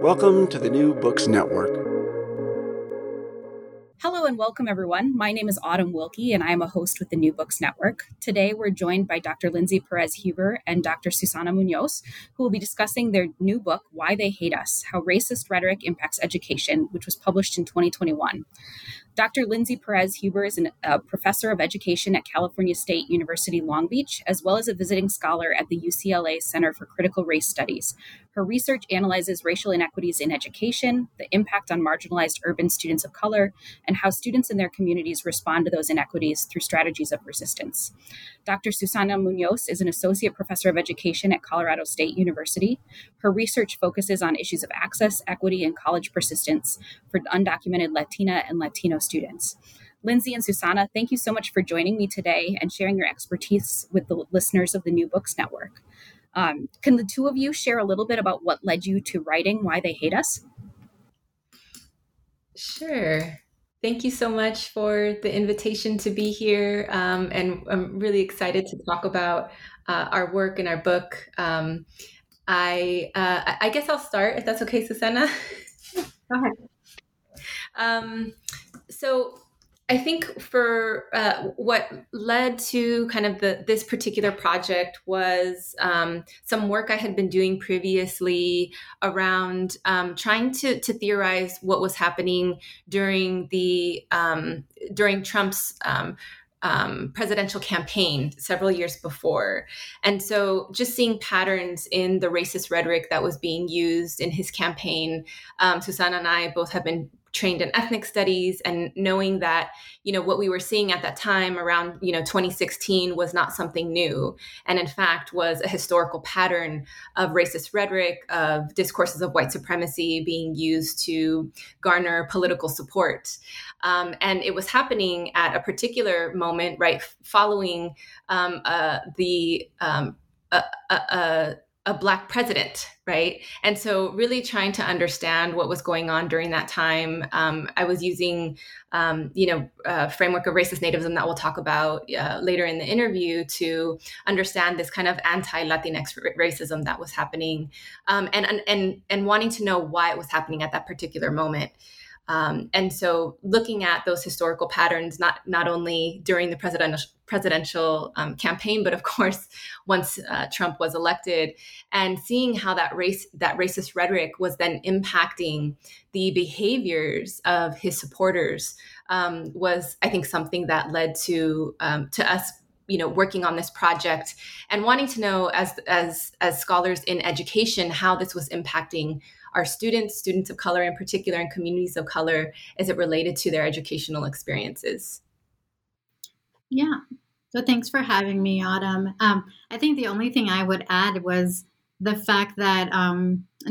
Welcome to the New Books Network. Hello and welcome, everyone. My name is Autumn Wilkie, and I am a host with the New Books Network. Today, we're joined by Dr. Lindsay Perez-Huber and Dr. Susana Munoz, who will be discussing their new book, Why They Hate Us, How Racist Rhetoric Impacts Education, which was published in 2021. Dr. Lindsay Perez-Huber is a professor of education at California State University, Long Beach, as well as a visiting scholar at the UCLA Center for Critical Race Studies. Her research analyzes racial inequities in education, the impact on marginalized urban students of color, and how students in their communities respond to those inequities through strategies of resistance. Dr. Susana Munoz is an associate professor of education at Colorado State University. Her research focuses on issues of access, equity, and college persistence for undocumented Latina and Latino students. Lindsay and Susana, thank you so much for joining me today and sharing your expertise with the listeners of the New Books Network. Can the two of you share a little bit about what led you to writing Why They Hate Us? Sure. Thank you so much for the invitation to be here. And I'm really excited to talk about our work and our book. I guess I'll start, if that's okay, Susana. Go ahead. So I think for what led to kind of this particular project was some work I had been doing previously around trying to theorize what was happening during the during Trump's presidential campaign several years before. And so just seeing patterns in the racist rhetoric that was being used in his campaign, Susana and I both have been trained in ethnic studies, and knowing that, you know, what we were seeing at that time around, 2016 was not something new, and in fact was a historical pattern of racist rhetoric, of discourses of white supremacy being used to garner political support. And it was happening at a particular moment, right, following a Black president, right? And so really trying to understand what was going on during that time. I was using, framework of racist nativism that we'll talk about later in the interview to understand this kind of anti-Latinx racism that was happening, and wanting to know why it was happening at that particular moment. And so looking at those historical patterns, not only during the presidential campaign, but of course, once Trump was elected, and seeing how that racist rhetoric was then impacting the behaviors of his supporters was, I think, something that led to us, working on this project and wanting to know as scholars in education, how this was impacting our students of color in particular, and communities of color, as it related to their educational experiences. Yeah. So thanks for having me, Autumn. I think the only thing I would add was the fact that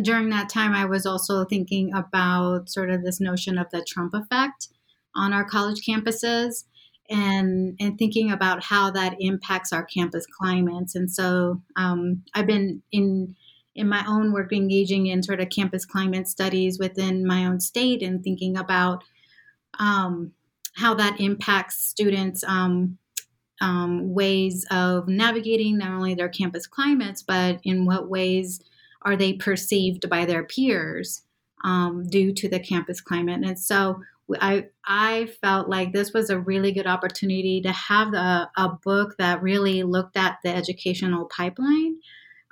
during that time, I was also thinking about sort of this notion of the Trump effect on our college campuses and thinking about how that impacts our campus climates. And so I've been in my own work, engaging in sort of campus climate studies within my own state and thinking about how that impacts students' ways of navigating not only their campus climates, but in what ways are they perceived by their peers due to the campus climate. And so I felt like this was a really good opportunity to have a book that really looked at the educational pipeline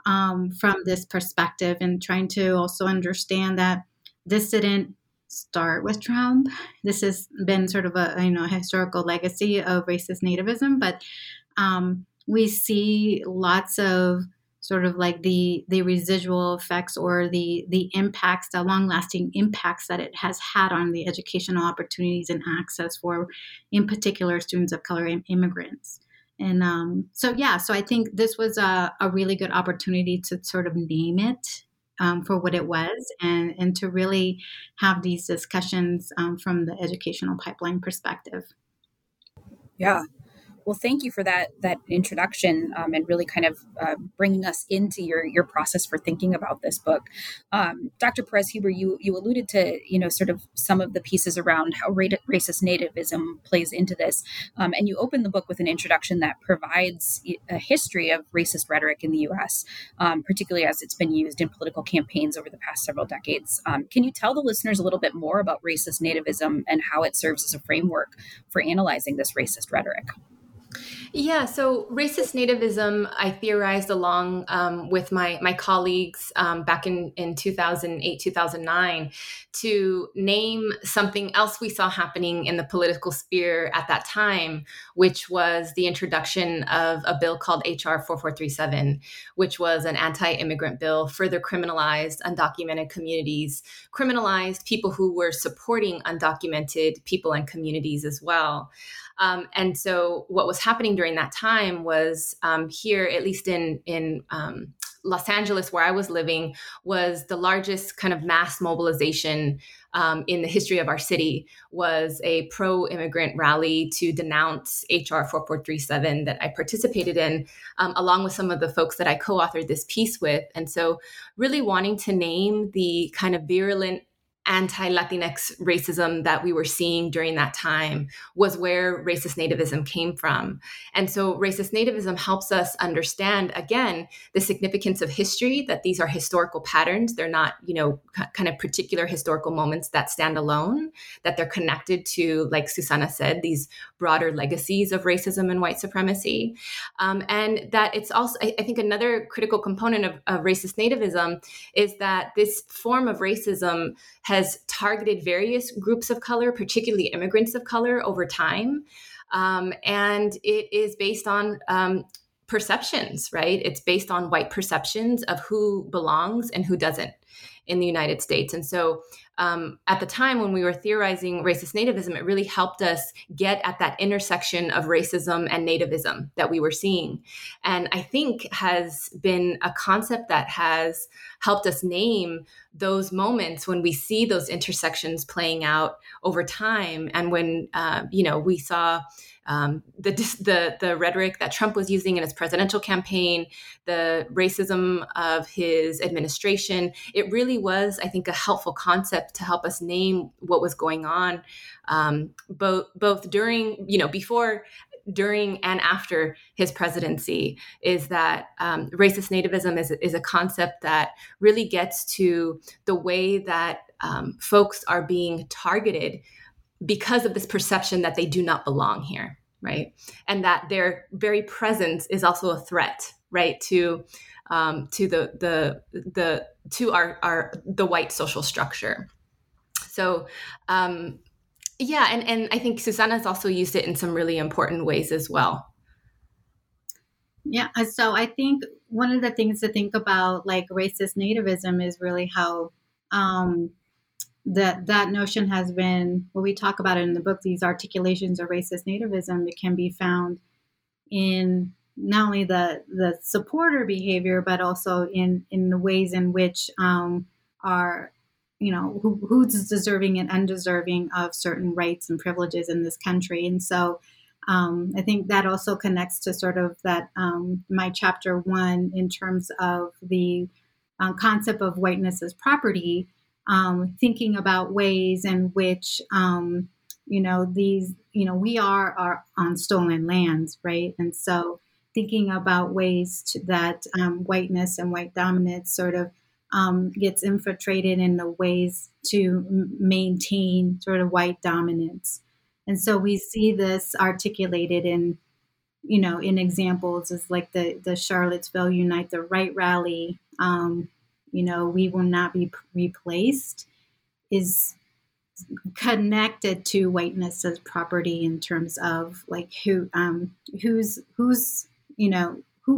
from this perspective, and trying to also understand that this didn't start with Trump. This has been sort of a historical legacy of racist nativism, but we see lots of sort of like the residual effects or the impacts, the long-lasting impacts that it has had on the educational opportunities and access for, in particular, students of color and immigrants. And so I think this was a really good opportunity to sort of name it for what it was, and to really have these discussions from the educational pipeline perspective. Yeah, Well, thank you for that introduction and really kind of bringing us into your process for thinking about this book. Dr. Perez-Huber, you alluded to, sort of some of the pieces around how racist nativism plays into this. And you open the book with an introduction that provides a history of racist rhetoric in the U.S., particularly as it's been used in political campaigns over the past several decades. Can you tell the listeners a little bit more about racist nativism and how it serves as a framework for analyzing this racist rhetoric? Yeah, so racist nativism, I theorized along with my colleagues back in 2008, 2009, to name something else we saw happening in the political sphere at that time, which was the introduction of a bill called HR 4437, which was an anti-immigrant bill, further criminalized undocumented communities, criminalized people who were supporting undocumented people and communities as well. And so what was happening during that time was here, at least in Los Angeles, where I was living, was the largest kind of mass mobilization in the history of our city, was a pro-immigrant rally to denounce HR 4437 that I participated in, along with some of the folks that I co-authored this piece with. And so really wanting to name the kind of virulent anti-Latinx racism that we were seeing during that time was where racist nativism came from. And so racist nativism helps us understand, again, the significance of history, that these are historical patterns. They're not, kind of particular historical moments that stand alone, that they're connected to, like Susana said, these broader legacies of racism and white supremacy. And that it's also, I think another critical component of racist nativism is that this form of racism has targeted various groups of color, particularly immigrants of color, over time. And it is based on perceptions, right? It's based on white perceptions of who belongs and who doesn't in the United States. And so at the time when we were theorizing racist nativism, it really helped us get at that intersection of racism and nativism that we were seeing. And I think has been a concept that has helped us name those moments when we see those intersections playing out over time. And when, we saw the rhetoric that Trump was using in his presidential campaign, the racism of his administration, it really was, I think, a helpful concept to help us name what was going on, both during, before, during, and after his presidency, is that racist nativism is a concept that really gets to the way that folks are being targeted because of this perception that they do not belong here, right? And that their very presence is also a threat, right, to the to our white social structure. So, yeah, and I think Susana's also used it in some really important ways as well. Yeah, so I think one of the things to think about, like racist nativism, is really how that notion has been, when we talk about it in the book, these articulations of racist nativism that can be found in not only the supporter behavior, but also in the ways in which our who's deserving and undeserving of certain rights and privileges in this country. And so I think that also connects to sort of that my chapter 1 in terms of the concept of whiteness as property, thinking about ways in which, we are on stolen lands, right? And so thinking about ways that whiteness and white dominance sort of gets infiltrated in the ways to maintain sort of white dominance. And so we see this articulated in, in examples as like the Charlottesville Unite the Right rally, we will not be replaced, is connected to whiteness as property in terms of like who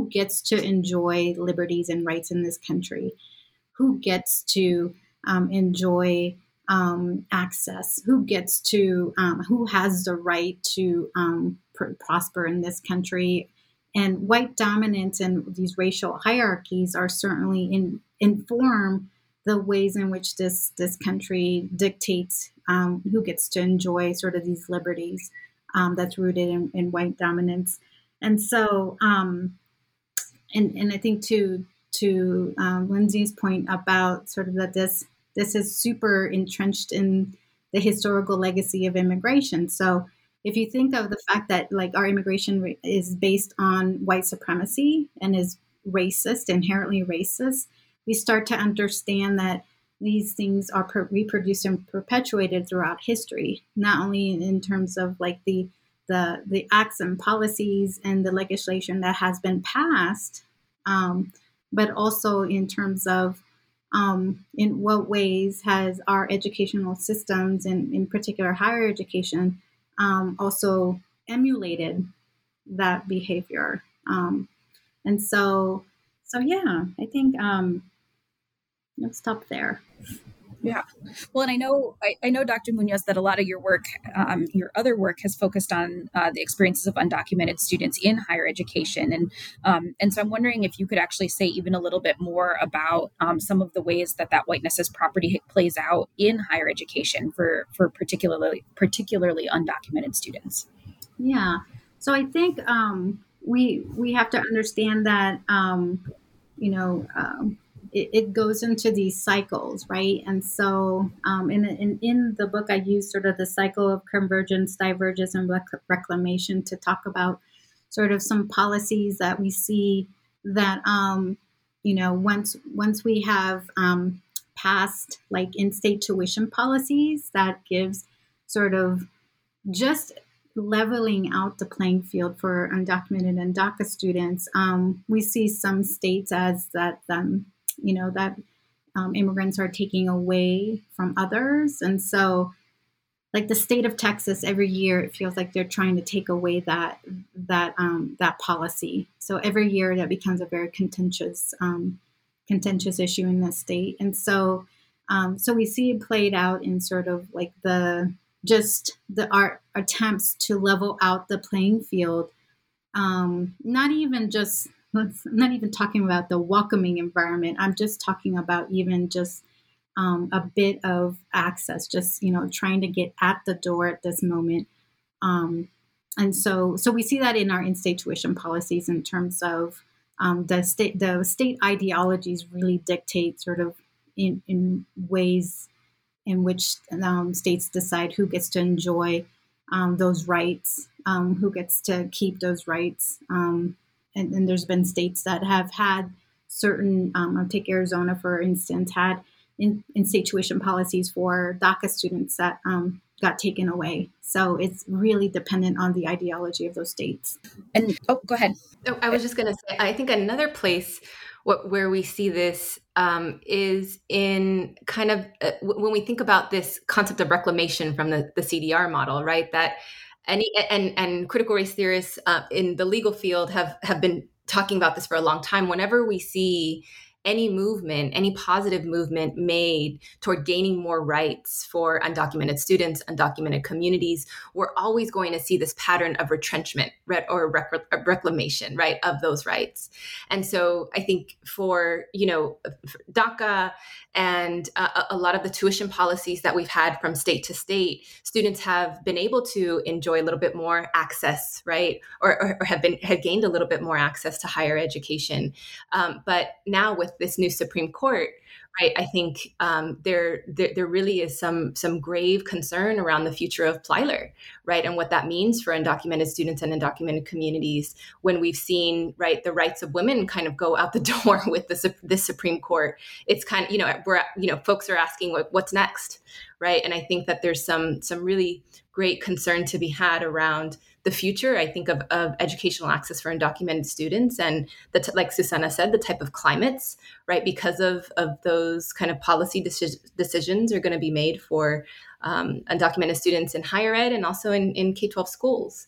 gets to enjoy liberties and rights in this country. Who gets to enjoy access? Who gets to, who has the right to prosper in this country? And white dominance and these racial hierarchies are certainly inform the ways in which this country dictates who gets to enjoy sort of these liberties. that's rooted in white dominance. And so, and I think to Lindsay's point about sort of that this is super entrenched in the historical legacy of immigration. So if you think of the fact that like our immigration is based on white supremacy and is racist, inherently racist, we start to understand that these things are reproduced and perpetuated throughout history, not only in terms of like the acts and policies and the legislation that has been passed, but also in terms of in what ways has our educational systems, and in particular higher education, also emulated that behavior. And so yeah, I think let's stop there. Yeah. Well, and I know, Dr. Munoz, that a lot of your work, your other work has focused on the experiences of undocumented students in higher education. And so I'm wondering if you could actually say even a little bit more about some of the ways that whiteness as property plays out in higher education for particularly undocumented students. Yeah. So I think we have to understand that, it goes into these cycles, right? And so in the book, I use sort of the cycle of convergence, divergence, and reclamation to talk about sort of some policies that we see that, once we have passed like in-state tuition policies, that gives sort of just leveling out the playing field for undocumented and DACA students. We see some states as that immigrants are taking away from others. And so like the state of Texas every year, it feels like they're trying to take away that policy. So every year that becomes a very contentious issue in the state. And so, we see it played out in sort of like our attempts to level out the playing field. I'm not even talking about the welcoming environment. I'm just talking about even just a bit of access, just, trying to get at the door at this moment. And so we see that in our in-state tuition policies in terms of the state ideologies really dictate sort of in ways in which states decide who gets to enjoy those rights, who gets to keep those rights. And there's been states that have had certain, I'll take Arizona, for instance, had in-state tuition policies for DACA students that got taken away. So it's really dependent on the ideology of those states. And go ahead. Oh, I was just going to say, I think another place where we see this is in kind of when we think about this concept of reclamation from the CDR model, right? That And critical race theorists in the legal field have been talking about this for a long time. Whenever we see any movement, any positive movement made toward gaining more rights for undocumented students, undocumented communities, we're always going to see this pattern of retrenchment or reclamation, right, of those rights. And so I think for DACA and a lot of the tuition policies that we've had from state to state, students have been able to enjoy a little bit more access, right, or have gained a little bit more access to higher education. But now with this new Supreme Court, right? I think there really is some grave concern around the future of Plyler, right? And what that means for undocumented students and undocumented communities when we've seen, right, the rights of women kind of go out the door with this Supreme Court. It's kind of, folks are asking what's next, right? And I think that there's some really great concern to be had around the future, I think, of educational access for undocumented students and, like Susana said, the type of climates, right, because of those kind of policy decisions are going to be made for undocumented students in higher ed and also in K-12 schools.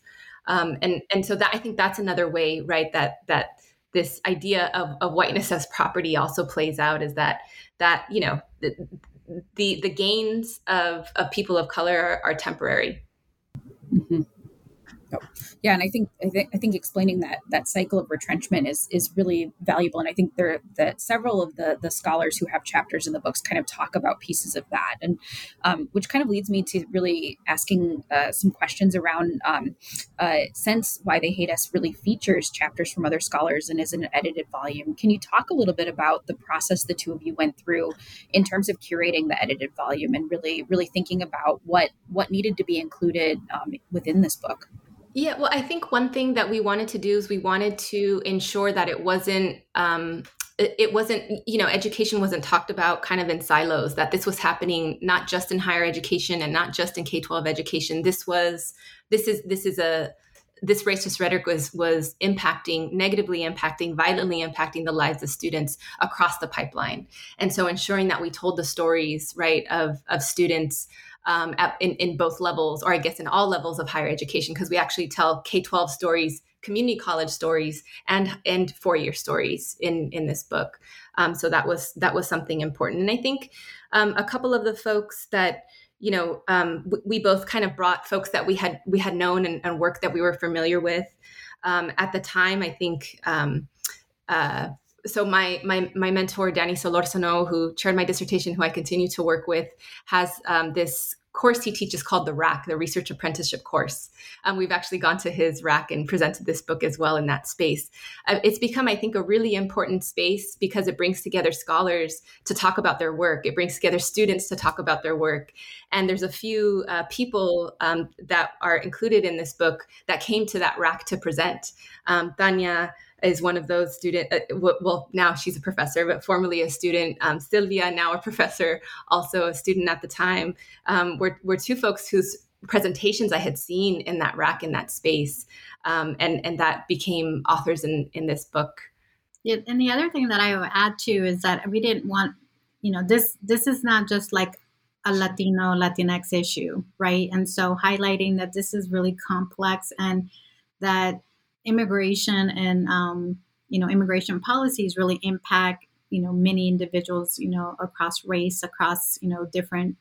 And so that, I think that's another way, right, that this idea of whiteness as property also plays out is that the gains of people of color are temporary. Mm-hmm. So, yeah, and I think explaining that cycle of retrenchment is really valuable, and I think that several of the scholars who have chapters in the books kind of talk about pieces of that, and which kind of leads me to really asking some questions around since Why They Hate Us really features chapters from other scholars and is an edited volume. Can you talk a little bit about the process the two of you went through in terms of curating the edited volume and really thinking about what needed to be included within this book? Yeah, well, I think one thing that we wanted to do is we wanted to ensure that it wasn't, education wasn't talked about kind of in silos, that this was happening not just in higher education and not just in K-12 education. This racist rhetoric was impacting, negatively impacting, violently impacting the lives of students across the pipeline. And so ensuring that we told the stories, right, of students in both levels, or I guess in all levels of higher education, because we actually tell K-12 stories, community college stories, and four-year stories in this book. So that was something important. And I think a couple of the folks that we both kind of brought folks that we had known and work that we were familiar with at the time. I think. So my mentor, Danny Solorzano, who chaired my dissertation, who I continue to work with, has this course he teaches called the RAC, the Research Apprenticeship Course. We've actually gone to his RAC and presented this book as well in that space. It's become, I think, a really important space because it brings together scholars to talk about their work. It brings together students to talk about their work. And there's a few people that are included in this book that came to that RAC to present. Tanya is one of those students. Well, now she's a professor, but formerly a student. Sylvia, now a professor, also a student at the time, were two folks whose presentations I had seen in that RAC, in that space, and that became authors in this book. Yeah, and the other thing that I would add to is that we didn't want, this is not just like a Latino, Latinx issue, right? And so highlighting that this is really complex and that immigration and, immigration policies really impact, many individuals, across race, across, different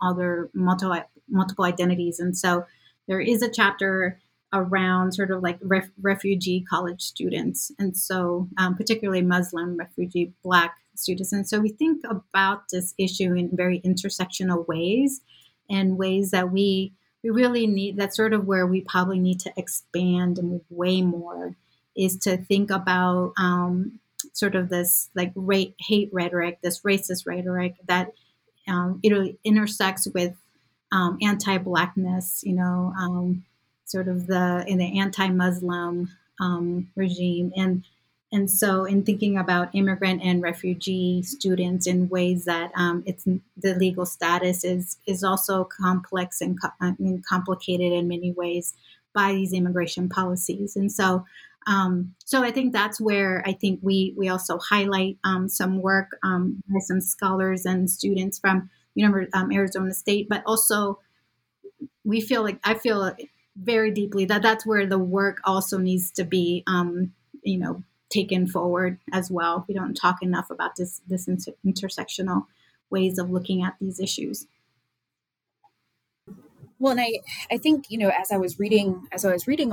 other multiple identities. And so there is a chapter around sort of like refugee college students. And so particularly Muslim, refugee, Black students. And so we think about this issue in very intersectional ways and ways that we really need, that's sort of where we probably need to expand and way more, is to think about sort of this like hate rhetoric, this racist rhetoric that intersects with anti-Blackness, sort of in the anti-Muslim regime, and so in thinking about immigrant and refugee students in ways that it's the legal status is also complex and complicated in many ways by these immigration policies. And so I think that's where I think we also highlight some work by some scholars and students from Arizona State, but also I feel very deeply that that's where the work also needs to be, taken forward as well. We don't talk enough about this intersectional ways of looking at these issues. Well, and I think, as I was reading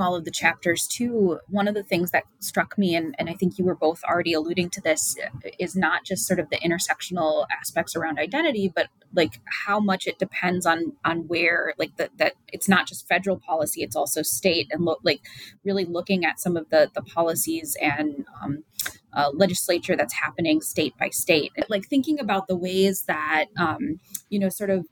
all of the chapters too, one of the things that struck me, and I think you were both already alluding to this, is not just sort of the intersectional aspects around identity, but like how much it depends on where, like that it's not just federal policy, it's also state, and really looking at some of the policies and legislature that's happening state by state, like thinking about the ways that, sort of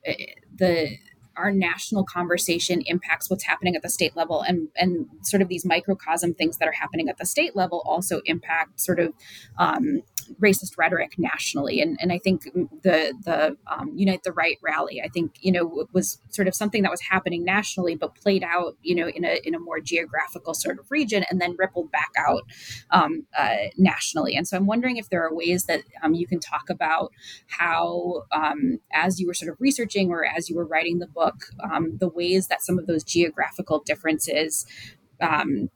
our national conversation impacts what's happening at the state level, and sort of these microcosm things that are happening at the state level also impact sort of racist rhetoric nationally. And I think the Unite the Right rally, I think, was sort of something that was happening nationally, but played out, in a more geographical sort of region, and then rippled back out nationally. And so I'm wondering if there are ways that you can talk about how, as you were sort of researching or as you were writing the book, the ways that some of those geographical differences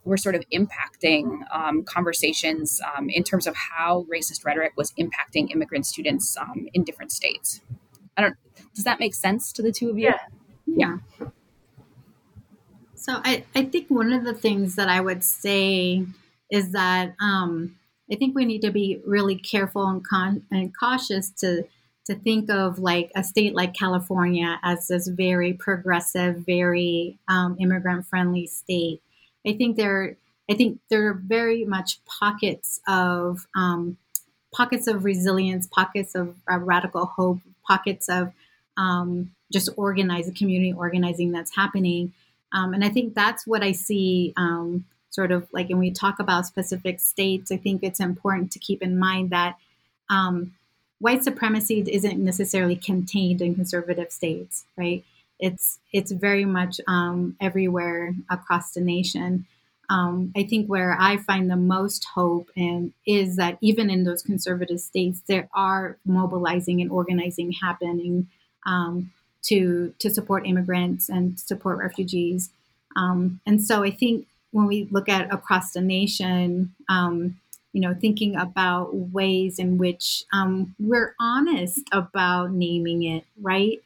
were sort of impacting conversations in terms of how racist rhetoric was impacting immigrant students in different states. Does that make sense to the two of you? Yeah. So I think one of the things that I would say is that I think we need to be really careful and cautious to think of like a state like California as this very progressive, very immigrant-friendly state. I think there are very much pockets of resilience, pockets of radical hope, pockets of just organizing, community organizing that's happening. And I think that's what I see sort of like when we talk about specific states. I think it's important to keep in mind that white supremacy isn't necessarily contained in conservative states, right? It's very much everywhere across the nation. I think where I find the most hope and is that even in those conservative states, there are mobilizing and organizing happening to support immigrants and support refugees. And so I think when we look at across the nation, thinking about ways in which we're honest about naming it, right?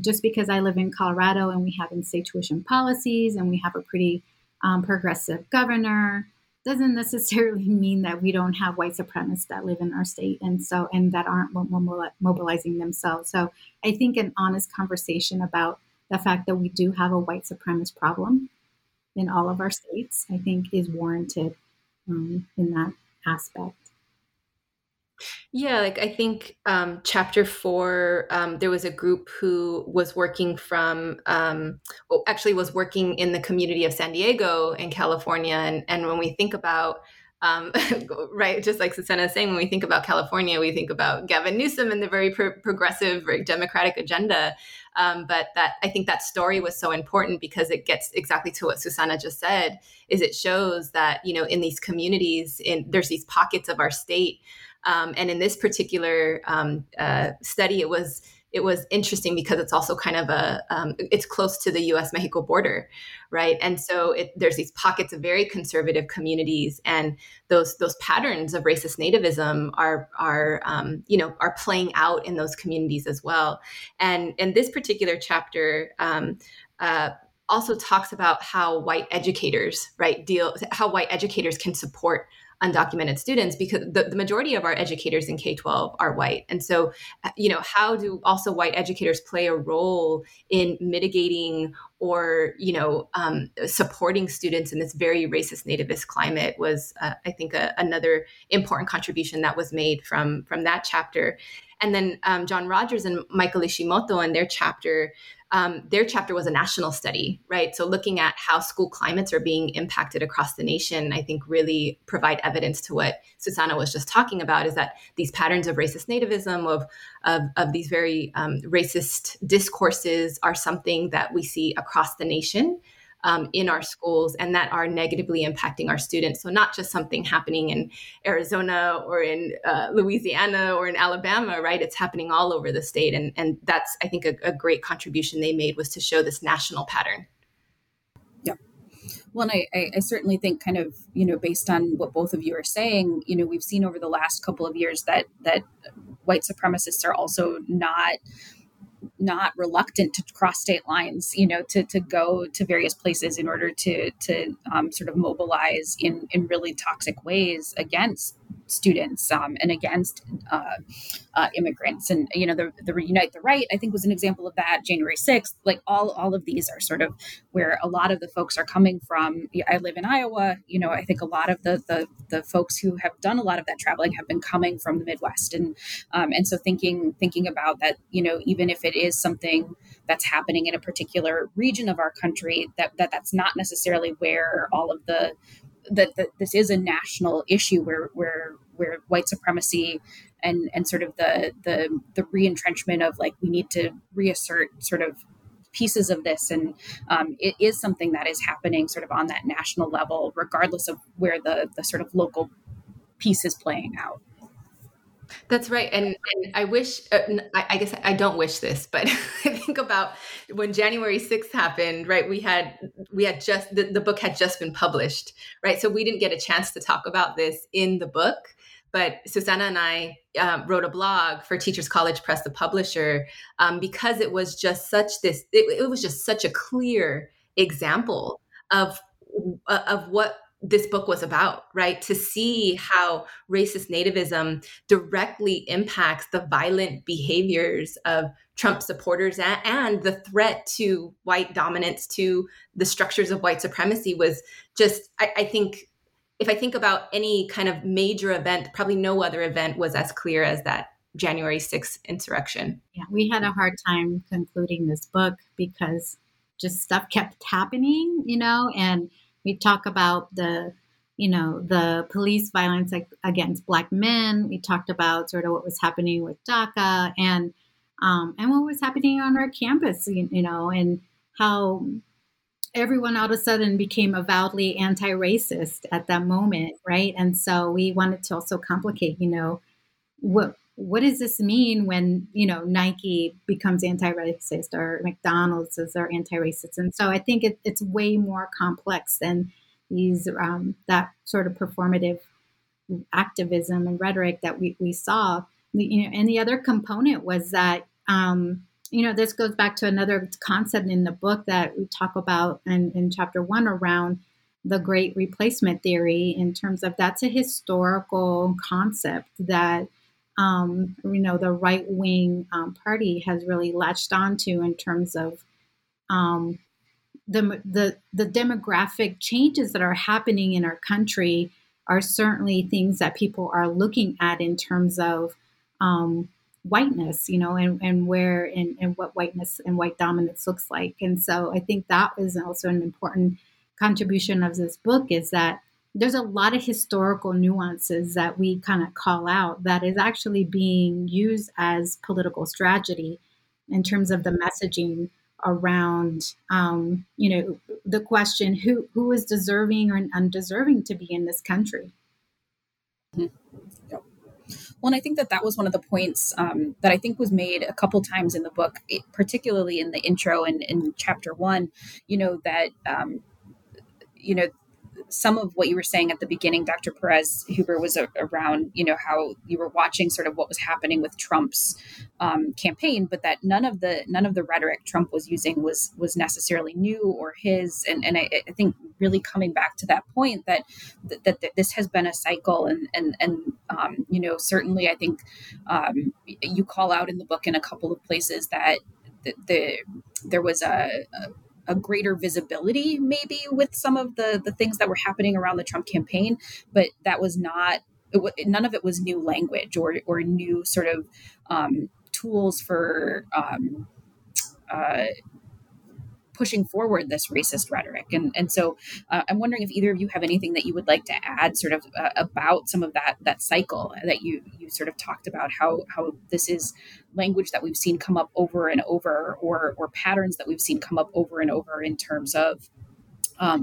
Just because I live in Colorado and we have in-state tuition policies and we have a pretty progressive governor doesn't necessarily mean that we don't have white supremacists that live in our state and that aren't mobilizing themselves. So I think an honest conversation about the fact that we do have a white supremacist problem in all of our states, I think is warranted in that aspect. Yeah, like I think Chapter 4, there was a group who was working working in the community of San Diego in California. And when we think about, right, just like Susana is saying, when we think about California, we think about Gavin Newsom and the very progressive, very democratic agenda. But I think that story was so important because it gets exactly to what Susana just said, is it shows that, in these communities, there's these pockets of our state. And in this particular study, it was interesting because it's also kind of it's close to the U.S.-Mexico border, right? And so there's these pockets of very conservative communities, and those patterns of racist nativism are playing out in those communities as well. And this particular chapter also talks about how white educators, right, how white educators can support undocumented students, because the majority of our educators in K-12 are white. And so, how do also white educators play a role in mitigating or, supporting students in this very racist nativist climate was, I think, another important contribution that was made from that chapter. And then John Rogers and Michael Ishimoto and their chapter was a national study, right? So looking at how school climates are being impacted across the nation, I think really provide evidence to what Susana was just talking about, is that these patterns of racist nativism, of these very racist discourses are something that we see across the nation in our schools, and that are negatively impacting our students. So not just something happening in Arizona or in Louisiana or in Alabama, right? It's happening all over the state. And that's, I think, a great contribution they made, was to show this national pattern. Yeah. Well, and I certainly think kind of, based on what both of you are saying, we've seen over the last couple of years that white supremacists are also not reluctant to cross state lines, to go to various places in order to sort of mobilize in really toxic ways against students and against immigrants. And, the Unite the Right, I think, was an example of that. January 6th, like all of these are sort of where a lot of the folks are coming from. I live in Iowa. I think a lot of the folks who have done a lot of that traveling have been coming from the Midwest. And so thinking about that, even if it is something that's happening in a particular region of our country, that's not necessarily where all of that this is a national issue where white supremacy and sort of the re-entrenchment of like, we need to reassert sort of pieces of this. And it is something that is happening sort of on that national level, regardless of where the sort of local piece is playing out. That's right. And I wish, I guess I don't wish this, but I think about when January 6th happened, right? We had just, the book had just been published, right? So we didn't get a chance to talk about this in the book, but Susana and I wrote a blog for Teachers College Press, the publisher, because it was just such a clear example of what this book was about, right? To see how racist nativism directly impacts the violent behaviors of Trump supporters and the threat to white dominance, to the structures of white supremacy was just, I think, if I think about any kind of major event, probably no other event was as clear as that January 6th insurrection. Yeah, we had a hard time concluding this book because just stuff kept happening, you know, and we talk about the police violence against Black men. We talked about sort of what was happening with DACA and what was happening on our campus, you know, and how everyone all of a sudden became avowedly anti-racist at that moment, right? And so we wanted to also complicate, you know, what does this mean when, you know, Nike becomes anti-racist or McDonald's is their anti-racist? And so I think it's way more complex than these that sort of performative activism and rhetoric that we saw. You know, and the other component was that, you know, this goes back to another concept in the book that we talk about in chapter one around the great replacement theory in terms of that's a historical concept that, you know, the right wing party has really latched onto in terms of the demographic changes that are happening in our country are certainly things that people are looking at in terms of whiteness, you know, and where and what whiteness and white dominance looks like. And so I think that was also an important contribution of this book is that there's a lot of historical nuances that we kind of call out that is actually being used as political strategy in terms of the messaging around, you know, the question, who is deserving or undeserving to be in this country? Mm-hmm. Yep. Well, and I think that was one of the points that I think was made a couple times in the book, particularly in the intro and in chapter one, you know, that, you know, some of what you were saying at the beginning, Dr. Perez-Huber, was around, you know, how you were watching sort of what was happening with Trump's campaign, but that none of the rhetoric Trump was using was necessarily new or his. And I think really coming back to that point that this has been a cycle and you know, certainly I think you call out in the book in a couple of places that there was a greater visibility maybe with some of the things that were happening around the Trump campaign, but that was not, none of it was new language or new sort of tools for pushing forward this racist rhetoric. And so I'm wondering if either of you have anything that you would like to add sort of about some of that cycle that you sort of talked about, how this is language that we've seen come up over and over or patterns that we've seen come up over and over in terms of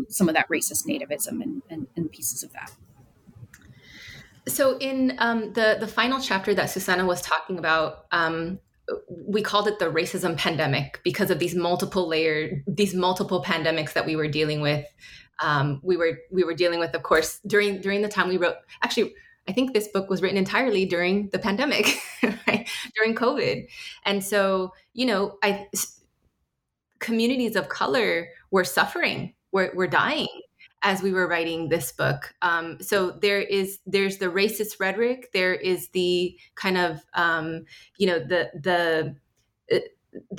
some of that racist nativism and pieces of that. So in the final chapter that Susana was talking about, we called it the racism pandemic because of these multiple pandemics that we were dealing with. We were dealing with, of course, during the time we wrote, actually, I think this book was written entirely during the pandemic, right? During COVID. And so, you know, communities of color were suffering, were dying as we were writing this book. So there's the racist rhetoric, there is the kind of, you know, the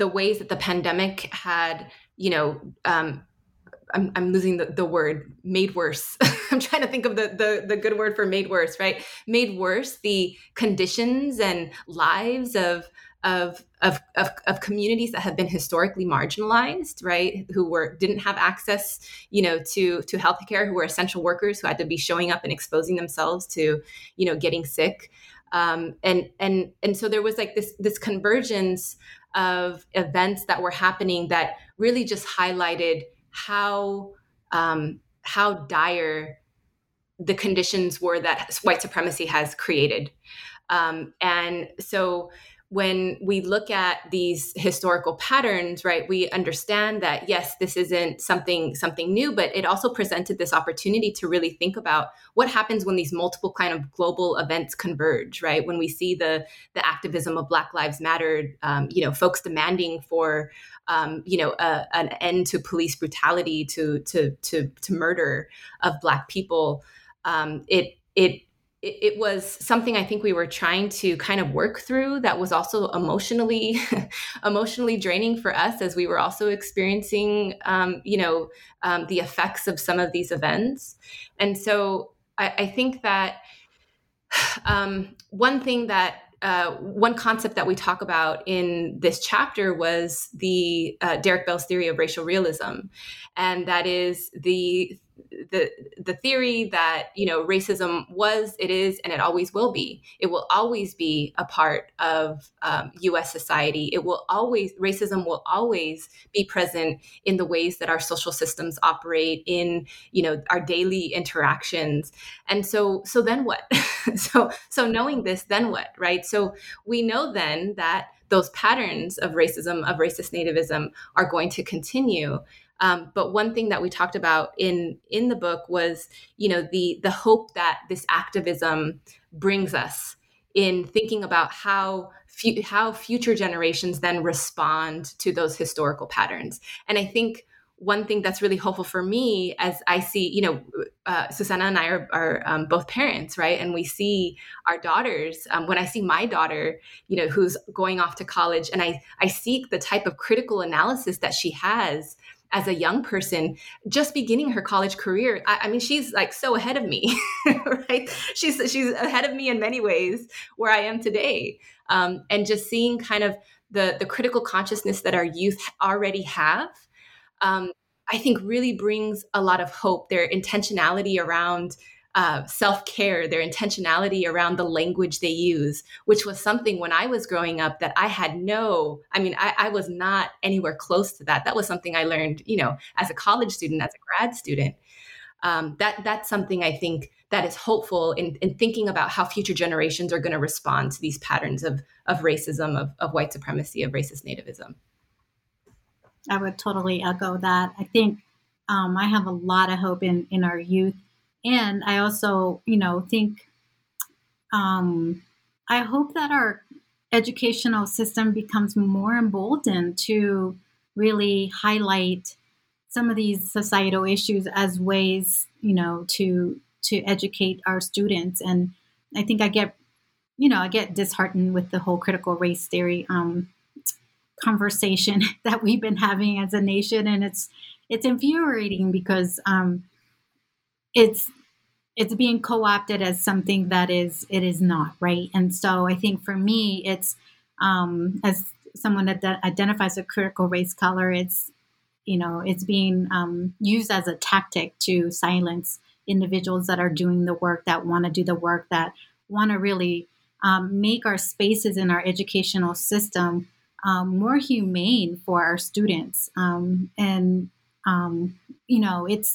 ways that the pandemic had, you know, I'm losing the word, made worse. I'm trying to think of the good word for made worse, right? Made worse the conditions and lives of communities that have been historically marginalized, right? Who didn't have access, you know, to healthcare, who were essential workers, who had to be showing up and exposing themselves to, you know, getting sick, and so there was like this convergence of events that were happening that really just highlighted how dire the conditions were that white supremacy has created, and so. when we look at these historical patterns, right, we understand that, yes, this isn't something new, but it also presented this opportunity to really think about what happens when these multiple kind of global events converge, right? When we see the activism of Black Lives Matter, folks demanding for, an end to police brutality, to murder of Black people, It was something I think we were trying to kind of work through that was also emotionally draining for us as we were also experiencing, the effects of some of these events. And so I think that one concept that we talk about in this chapter was the Derrick Bell's theory of racial realism. And that is the theory that, racism was, it is, and it always will be. It will always be a part of U.S. society. Racism will always be present in the ways that our social systems operate in, our daily interactions. And so then what? So knowing this, then what, right? So we know then that those patterns of racism, of racist nativism are going to continue. But one thing that we talked about in the book was, the hope that this activism brings us in thinking about how future generations then respond to those historical patterns. And I think one thing that's really hopeful for me as I see, Susana and I are both parents, right? And we see our daughters. When I see my daughter, who's going off to college, and I seek the type of critical analysis that she has as a young person, just beginning her college career. I mean, she's like so ahead of me, right? She's ahead of me in many ways where I am today. And just seeing kind of the critical consciousness that our youth already have, I think really brings a lot of hope. Their intentionality around self-care, their intentionality around the language they use, which was something when I was growing up that I had I was not anywhere close to that. That was something I learned, as a college student, as a grad student. That's something I think that is hopeful in thinking about how future generations are going to respond to these patterns of racism, of white supremacy, of racist nativism. I would totally echo that. I think I have a lot of hope in our youth. And I also, think I hope that our educational system becomes more emboldened to really highlight some of these societal issues as ways, to educate our students. And I think I get disheartened with the whole critical race theory conversation that we've been having as a nation. And it's infuriating because it's being co-opted as something that it is not, right? And so I think for me, it's as someone that identifies as a critical race scholar, it's being used as a tactic to silence individuals that are doing the work, that want to do the work, that want to really make our spaces in our educational system more humane for our students.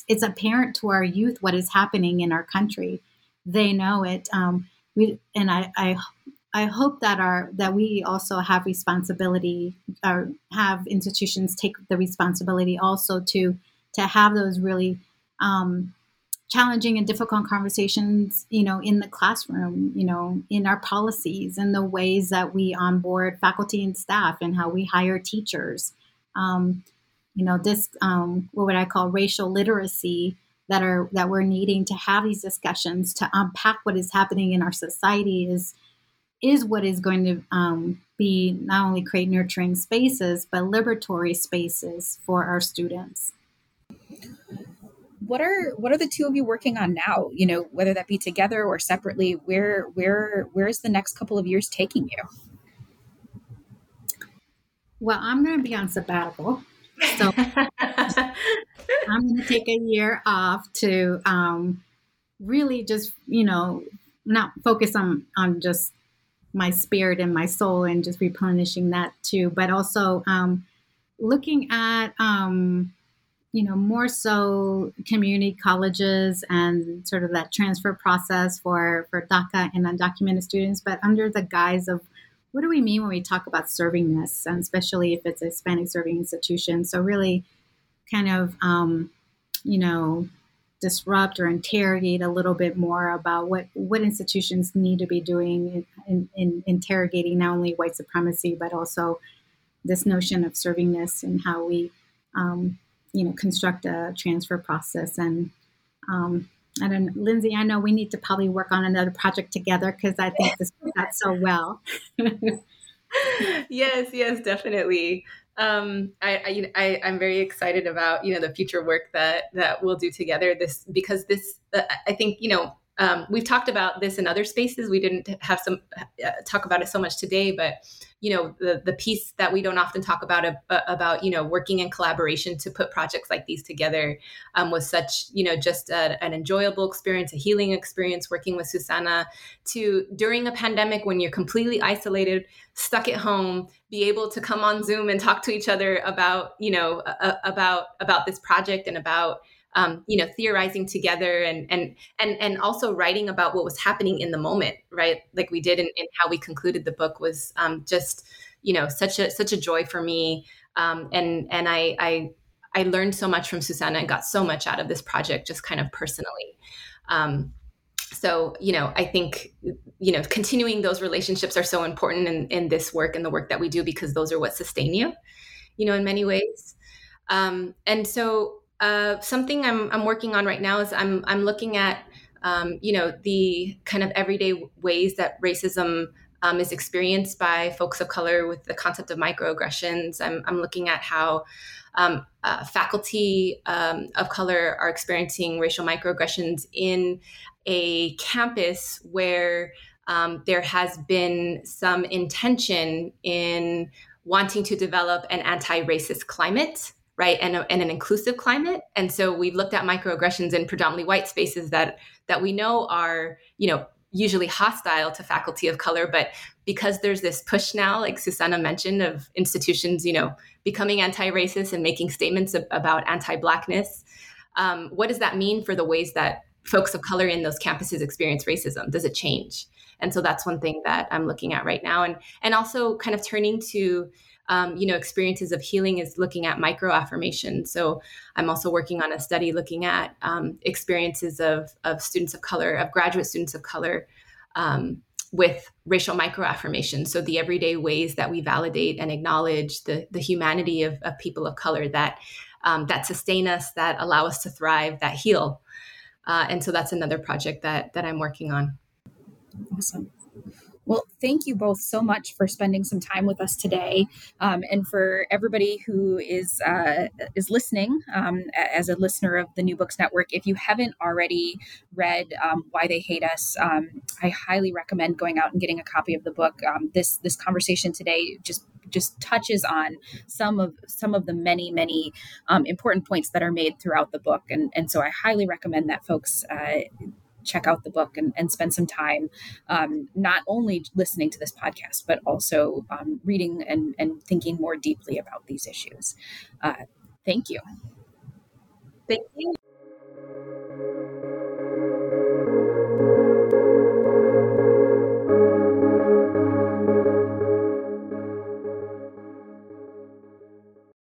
It's apparent to our youth what is happening in our country. They know it. I hope that we also have responsibility, or have institutions take the responsibility also to have those really challenging and difficult conversations, in the classroom, in our policies and the ways that we onboard faculty and staff and how we hire teachers. This what I call racial literacy that we're needing to have these discussions to unpack what is happening in our society is what is going to be not only create nurturing spaces, but liberatory spaces for our students. What are the two of you working on now? Whether that be together or separately, where is the next couple of years taking you? Well, I'm going to be on sabbatical. So I'm going to take a year off to really just, not focus on just my spirit and my soul and just replenishing that too, but also looking at, more so community colleges and sort of that transfer process for DACA and undocumented students, but under the guise of what do we mean when we talk about servingness, and especially if it's a Hispanic serving institution? So really kind of, disrupt or interrogate a little bit more about what institutions need to be doing in interrogating not only white supremacy, but also this notion of servingness and how we, construct a transfer process. And Lindsay, I know we need to probably work on another project together because I think this worked out so well. Yes, definitely. I'm very excited about, the future work that we'll do together we've talked about this in other spaces. We didn't have some talk about it so much today, but, the piece that we don't often talk about, working in collaboration to put projects like these together was such, just an enjoyable experience, a healing experience working with Susana during a pandemic when you're completely isolated, stuck at home, be able to come on Zoom and talk to each other about, about this project and about, theorizing together and also writing about what was happening in the moment, right? Like we did in how we concluded the book was such a joy for me. And I learned so much from Susana and got so much out of this project, just kind of personally. So, I think, continuing those relationships are so important in this work and the work that we do, because those are what sustain you, in many ways. Something I'm working on right now is I'm looking at, the kind of everyday ways that racism is experienced by folks of color with the concept of microaggressions. I'm looking at how faculty of color are experiencing racial microaggressions in a campus where there has been some intention in wanting to develop an anti-racist climate, right? And an inclusive climate. And so we've looked at microaggressions in predominantly white spaces that we know are, usually hostile to faculty of color. But because there's this push now, like Susana mentioned, of institutions, becoming anti-racist and making statements about anti-Blackness, what does that mean for the ways that folks of color in those campuses experience racism? Does it change? And so that's one thing that I'm looking at right now. And also kind of turning to experiences of healing is looking at microaffirmation. So I'm also working on a study looking at experiences of students of color, of graduate students of color with racial microaffirmation. So the everyday ways that we validate and acknowledge the humanity of people of color that sustain us, that allow us to thrive, that heal. And so that's another project that I'm working on. Awesome. Well, thank you both so much for spending some time with us today, and for everybody who is listening as a listener of the New Books Network. If you haven't already read Why They Hate Us, I highly recommend going out and getting a copy of the book. This conversation today just touches on some of the many important points that are made throughout the book, and so I highly recommend that folks check out the book and spend some time not only listening to this podcast, but also reading and thinking more deeply about these issues. Thank you. Thank you.